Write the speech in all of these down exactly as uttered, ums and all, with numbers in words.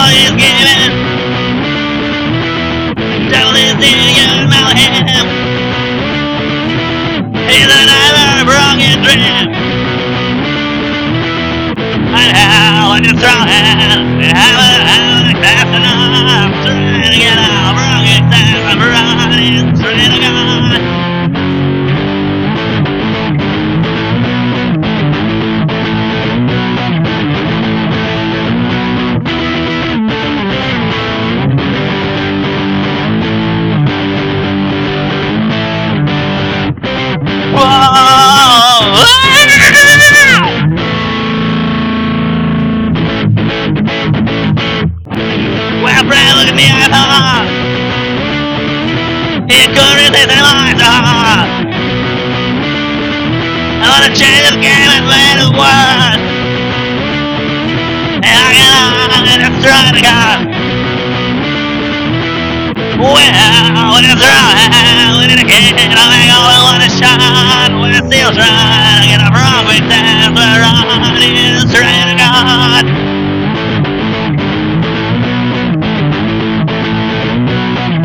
all is given. Don't listen, you know him. He's another broken dream. And how in your strong hands we haven't had fast enough. Trying to get out broken times and running straight to God.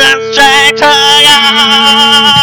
Let's try to go.